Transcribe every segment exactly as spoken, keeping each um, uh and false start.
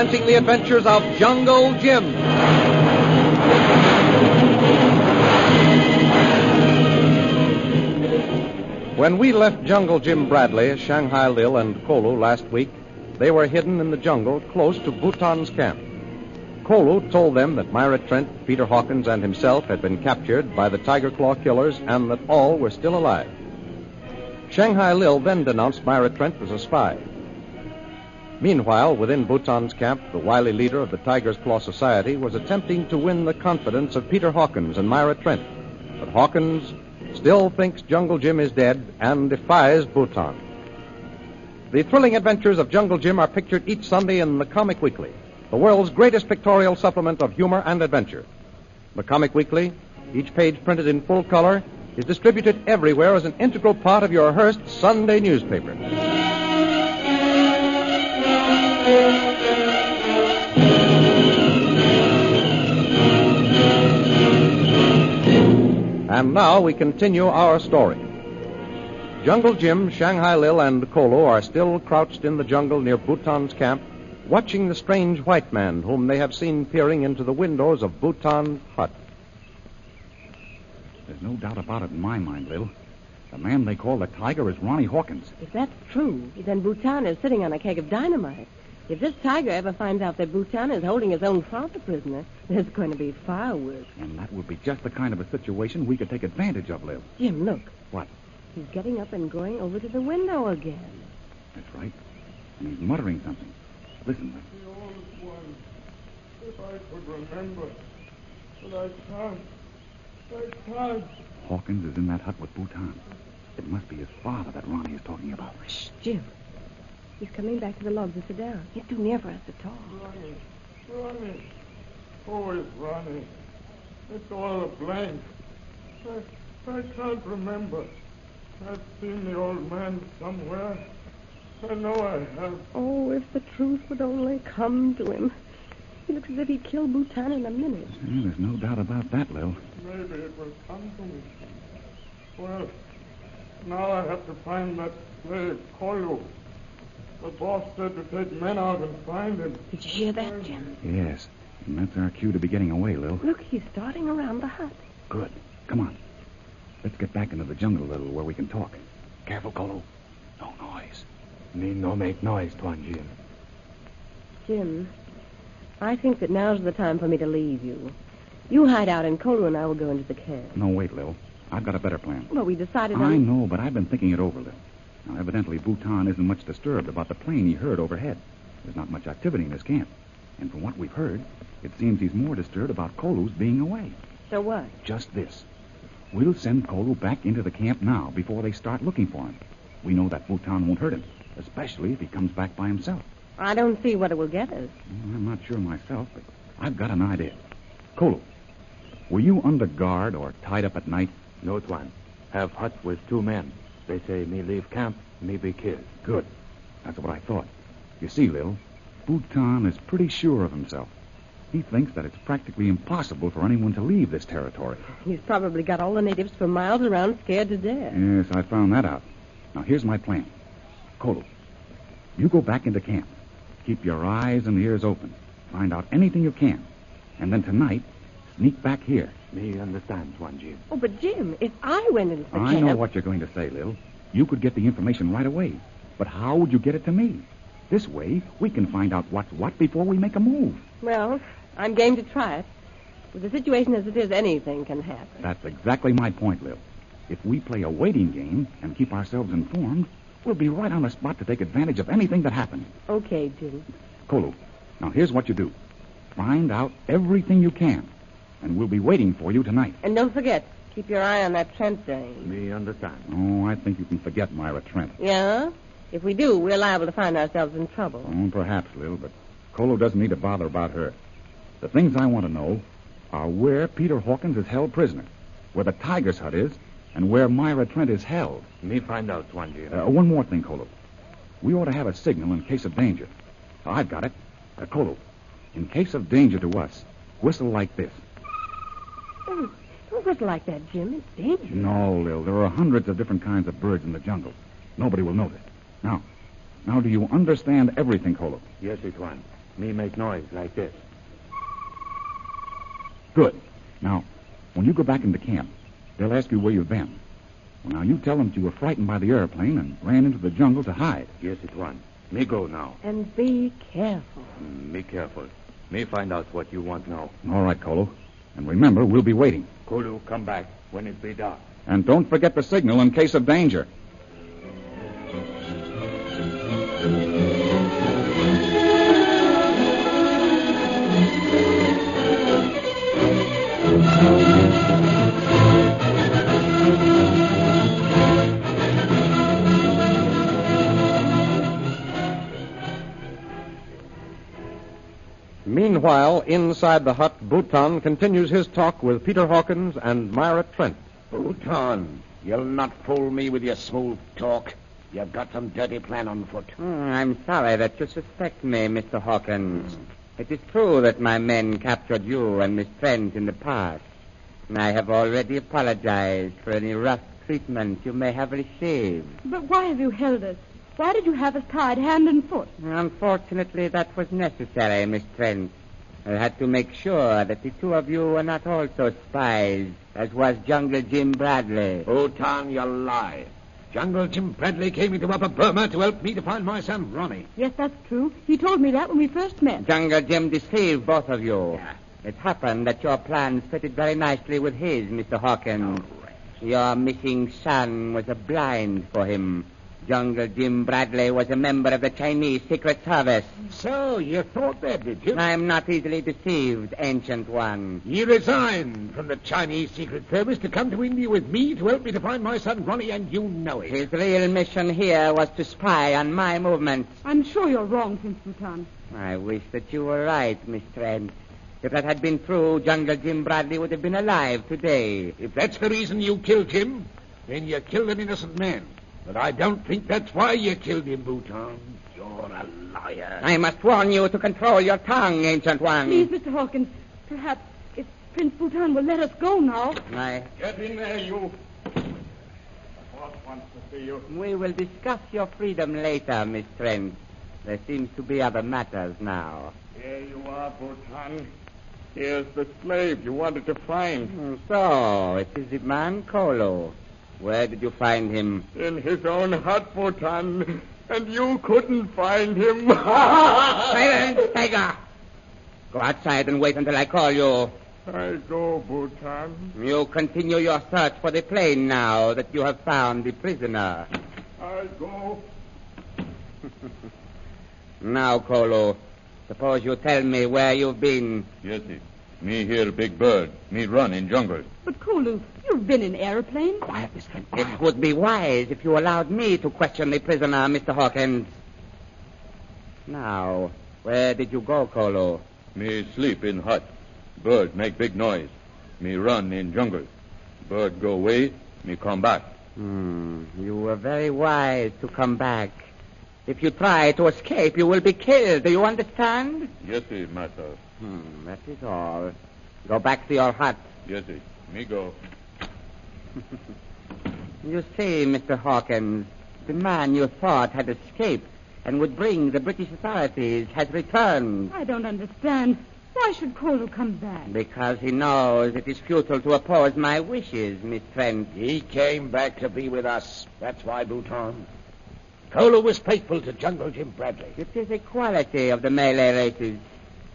presenting the adventures of Jungle Jim. When we left Jungle Jim Bradley, Shanghai Lil, and Kolu last week, they were hidden in the jungle close to Bhutan's camp. Kolu told them that Myra Trent, Peter Hawkins, and himself had been captured by the Tiger Claw killers and that all were still alive. Shanghai Lil then denounced Myra Trent as a spy. Meanwhile, within Bhutan's camp, the wily leader of the Tiger's Claw Society was attempting to win the confidence of Peter Hawkins and Myra Trent. But Hawkins still thinks Jungle Jim is dead and defies Bhutan. The thrilling adventures of Jungle Jim are pictured each Sunday in the Comic Weekly, the world's greatest pictorial supplement of humor and adventure. The Comic Weekly, each page printed in full color, is distributed everywhere as an integral part of your Hearst Sunday newspaper. And now we continue our story. Jungle Jim, Shanghai Lil, and Kolu are still crouched in the jungle near Bhutan's camp, watching the strange white man whom they have seen peering into the windows of Bhutan's hut. There's no doubt about it in my mind, Lil. The man they call the Tiger is Ronnie Hawkins. If that's true, then Bhutan is sitting on a keg of dynamite. If this Tiger ever finds out that Bhutan is holding his own father prisoner, there's going to be fireworks. And that would be just the kind of a situation we could take advantage of, Lil. Jim, look. What? He's getting up and going over to the window again. That's right. And he's muttering something. Listen. The old one, if I could remember, but I can't. I can't. Hawkins is in that hut with Bhutan. It must be his father that Ronnie is talking about. Shh, Jim. He's coming back to the logs to sit down. He's too near for us to talk. Ronnie, Ronnie. Oh, it's Ronnie. It's all a blank. I, I can't remember. I've seen the old man somewhere. I know I have. Oh, if the truth would only come to him. He looks as if he'd kill Bhutan in a minute. Yeah, there's no doubt about that, Lil. Maybe it will come to me. Well, now I have to find that slave, Kolu. The boss said to take men out and find him. Did you hear that, Jim? Yes, and that's our cue to be getting away, Lil. Look, he's starting around the hut. Good. Come on. Let's get back into the jungle a little where we can talk. Careful, Kolu. No noise. Need no make noise, Tuan Jim. Jim, I think that now's the time for me to leave you. You hide out, and Kolu and I will go into the camp. No, wait, Lil. I've got a better plan. Well, we decided on... I know, but I've been thinking it over, Lil. Now, evidently, Bhutan isn't much disturbed about the plane he heard overhead. There's not much activity in this camp. And from what we've heard, it seems he's more disturbed about Kolu's being away. So what? Just this. We'll send Kolu back into the camp now before they start looking for him. We know that Bhutan won't hurt him. Especially if he comes back by himself. I don't see what it will get us. Well, I'm not sure myself, but I've got an idea. Kolu, were you under guard or tied up at night? No, Tuan. Have hut with two men. They say me leave camp, me be killed. Good. That's what I thought. You see, Lil, Bhutan is pretty sure of himself. He thinks that it's practically impossible for anyone to leave this territory. He's probably got all the natives for miles around scared to death. Yes, I found that out. Now, here's my plan. Kolu, you go back into camp. Keep your eyes and ears open. Find out anything you can. And then tonight, sneak back here. Me understand, Tuan Jim. Oh, but Jim, if I went into the I camp... I know what you're going to say, Lil. You could get the information right away. But how would you get it to me? This way, we can find out what's what before we make a move. Well, I'm game to try it. With the situation as it is, anything can happen. That's exactly my point, Lil. If we play a waiting game and keep ourselves informed... we'll be right on the spot to take advantage of anything that happens. Okay, Jim. Kolu, now here's what you do. Find out everything you can, and we'll be waiting for you tonight. And don't forget, keep your eye on that Trent thing. Me understand. Oh, I think you can forget Myra Trent. Yeah? If we do, we're liable to find ourselves in trouble. Oh, perhaps, Lil, but Kolu doesn't need to bother about her. The things I want to know are where Peter Hawkins is held prisoner, where the Tiger's hut is, and where Myra Trent is held. Me find out, Tuan Jim. Uh, one more thing, Kolu. We ought to have a signal in case of danger. Oh, I've got it. Uh, Kolu, in case of danger to us, whistle like this. Oh, don't whistle like that, Jim. It's dangerous. No, Lil. There are hundreds of different kinds of birds in the jungle. Nobody will notice. Now, now do you understand everything, Kolu? Yes, Tuan. me make noise like this. Good. Now, when you go back into camp, they'll ask you where you've been. Well, now, you tell them that you were frightened by the airplane and ran into the jungle to hide. Yes, it won. Me go now. And be careful. Mm, me careful. Me find out what you want now. All right, Kolu. And remember, we'll be waiting. Kolu, come back when it be dark. And don't forget the signal in case of danger. Meanwhile, inside the hut, Bhutan continues his talk with Peter Hawkins and Myra Trent. Bhutan, you'll not fool me with your smooth talk. You've got some dirty plan on foot. Oh, I'm sorry that you suspect me, Mister Hawkins. Mm. It is true that my men captured you and Miss Trent in the past, and I have already apologized for any rough treatment you may have received. But why have you held us? Why did you have us tied hand and foot? Unfortunately, that was necessary, Miss Trent. I had to make sure that the two of you were not also spies, as was Jungle Jim Bradley. Bhutan, you lie. Jungle Jim Bradley came into Upper Burma to help me to find my son, Ronnie. Yes, that's true. He told me that when we first met. Jungle Jim deceived both of you. Yeah. It happened that your plans fitted very nicely with his, Mister Hawkins. Oh, right. Your missing son was a blind for him. Jungle Jim Bradley was a member of the Chinese Secret Service. So, you thought that, did you? I'm not easily deceived, Ancient One. You resigned from the Chinese Secret Service to come to India with me to help me to find my son, Ronnie, and you know it. His real mission here was to spy on my movements. I'm sure you're wrong, Prince Bhutan. I wish that you were right, Miss Trent. If that had been true, Jungle Jim Bradley would have been alive today. If that's the reason you killed him, then you killed an innocent man. But I don't think that's why you killed him, Bhutan. You're a liar. I must warn you to control your tongue, Ancient One. Please, Mister Hawkins, perhaps if Prince Bhutan will let us go now. I... Get in there, you. The boss wants to see you. We will discuss your freedom later, Miss Trent. There seems to be other matters now. Here you are, Bhutan. Here's the slave you wanted to find. So, it is the man Kolu. Where did you find him? In his own hut, Bhutan. And you couldn't find him. Silence, tiger. Go outside and wait until I call you. I go, Bhutan. You continue your search for the plane now that you have found the prisoner. I go. Now, Kolu, suppose you tell me where you've been. Yes, sir. Me here, big bird. Me run in jungle. But, Kolu, you've been in airplane. Quiet, Miss Trent. It would be wise if you allowed me to question the prisoner, Mister Hawkins. Now, where did you go, Kolu? Me sleep in hut. Bird make big noise. Me run in jungle. Bird go away. Me come back. Hmm. You were very wise to come back. If you try to escape, you will be killed. Do you understand? Yes, sir, master. Hmm, that is all. Go back to your hut. Yes, sir. Me go. You see, Mister Hawkins, the man you thought had escaped and would bring the British authorities has returned. I don't understand. Why should Kolu come back? Because he knows it is futile to oppose my wishes, Miss Trent. He came back to be with us. That's why, Bhutan. Kolu was faithful to Jungle Jim Bradley. It is a quality of the Malay races.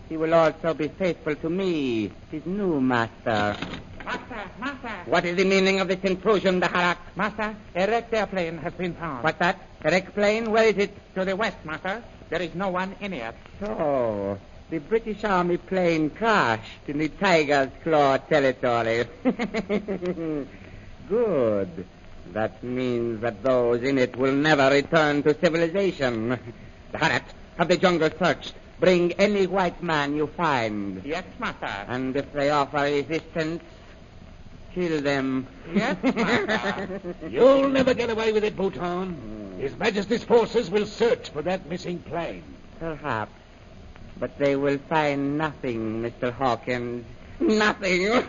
He will also be faithful to me, his new master. Master, master. What is the meaning of this intrusion, Dharak? Master, a wrecked airplane has been found. What's that? A wrecked plane? Where is it? To the west, master. There is no one in it. So, the British Army plane crashed in the Tiger's Claw territory. Good. That means that those in it will never return to civilization. Dharak, have the jungle searched. Bring any white man you find. Yes, master. And if they offer resistance, kill them. Yes, master. You'll never get away with it, Bhutan. His Majesty's forces will search for that missing plane. Perhaps. But they will find nothing, Mister Hawkins. Nothing.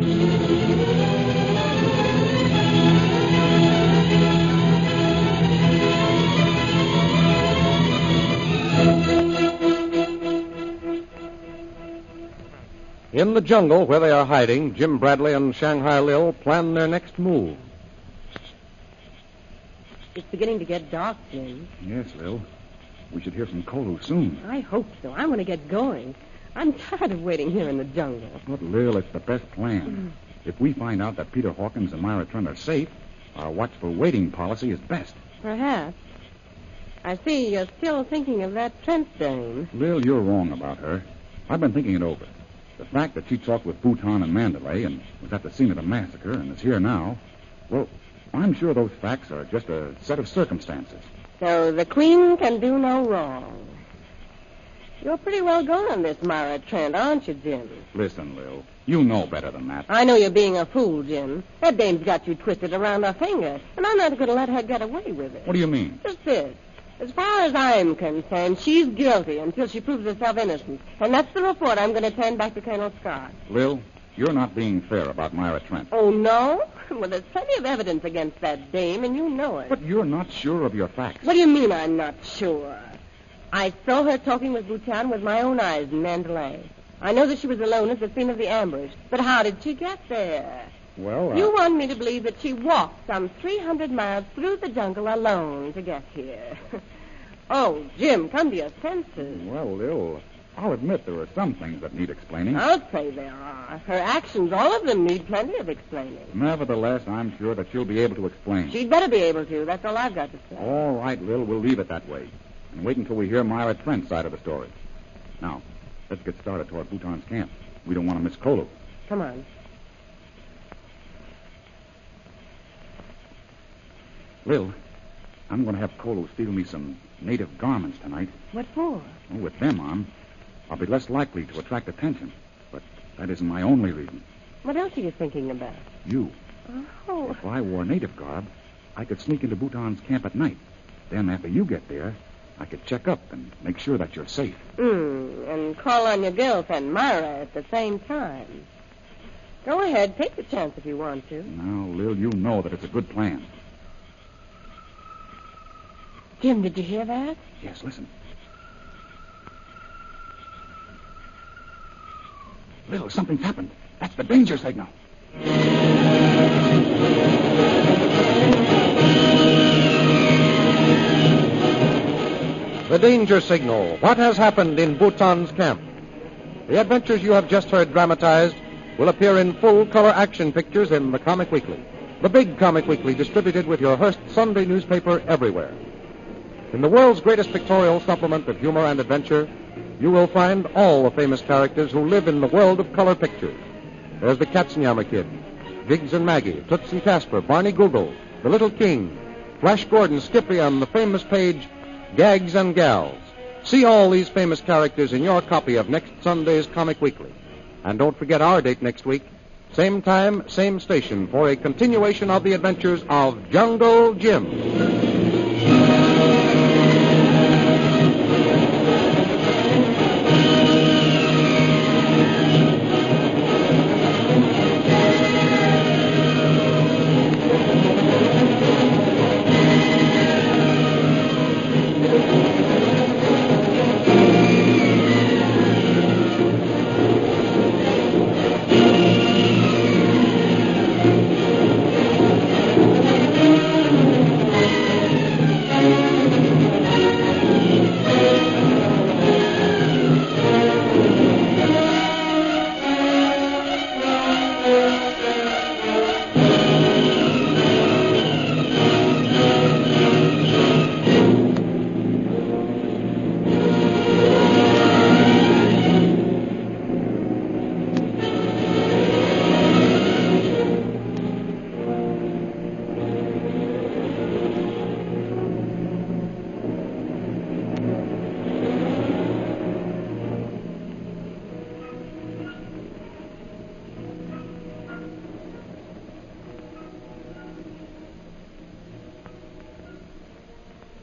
Thank you. In the jungle where they are hiding, Jim Bradley and Shanghai Lil plan their next move. It's beginning to get dark, Jim. Yes, Lil. We should hear from Kolu soon. I hope so. I want to get going. I'm tired of waiting here in the jungle. But, Lil, it's the best plan. Mm. If we find out that Peter Hawkins and Myra Trent are safe, our watchful waiting policy is best. Perhaps. I see you're still thinking of that Trent dame. Lil, you're wrong about her. I've been thinking it over. The fact that she talked with Bhutan and Mandalay and was at the scene of the massacre and is here now, well, I'm sure those facts are just a set of circumstances. So the Queen can do no wrong. You're pretty well gone on this Myra Trent, aren't you, Jim? Listen, Lil, you know better than that. I know you're being a fool, Jim. That dame's got you twisted around her finger, and I'm not going to let her get away with it. What do you mean? Just this. As far as I'm concerned, she's guilty until she proves herself innocent. And that's the report I'm going to turn back to Colonel Scott. Lil, you're not being fair about Myra Trent. Oh, no? Well, there's plenty of evidence against that dame, and you know it. But you're not sure of your facts. What do you mean I'm not sure? I saw her talking with Bhutan with my own eyes in Mandalay. I know that she was alone at the scene of the ambush. But how did she get there? Well, uh... You want me to believe that she walked some three hundred miles through the jungle alone to get here. Oh, Jim, come to your senses. Well, Lil, I'll admit there are some things that need explaining. I'll say there are. Her actions, all of them, need plenty of explaining. Nevertheless, I'm sure that she'll be able to explain. She'd better be able to. That's all I've got to say. All right, Lil, we'll leave it that way. And wait until we hear Myra Trent's side of the story. Now, let's get started toward Bhutan's camp. We don't want to miss Kolu. Come on. Lil, I'm going to have Kolu steal me some native garments tonight. What for? Oh, with them on, I'll be less likely to attract attention. But that isn't my only reason. What else are you thinking about? You. Oh. If I wore native garb, I could sneak into Bhutan's camp at night. Then after you get there, I could check up and make sure that you're safe. Mm, and call on your girlfriend, Myra, at the same time. Go ahead, take the chance if you want to. Now, Lil, you know that it's a good plan. Jim, did you hear that? Yes, listen. Lil, something's happened. That's the danger signal. The danger signal. What has happened in Bhutan's camp? The adventures you have just heard dramatized will appear in full-color action pictures in the Comic Weekly, the big Comic Weekly distributed with your Hearst Sunday newspaper everywhere. In the world's greatest pictorial supplement of humor and adventure, you will find all the famous characters who live in the world of color pictures. There's the Katzenjammer Kids, Jiggs and Maggie, Toots and Casper, Barney Google, The Little King, Flash Gordon, Skippy, and the famous page, Gags and Gals. See all these famous characters in your copy of next Sunday's Comic Weekly. And don't forget our date next week, same time, same station, for a continuation of the adventures of Jungle Jim.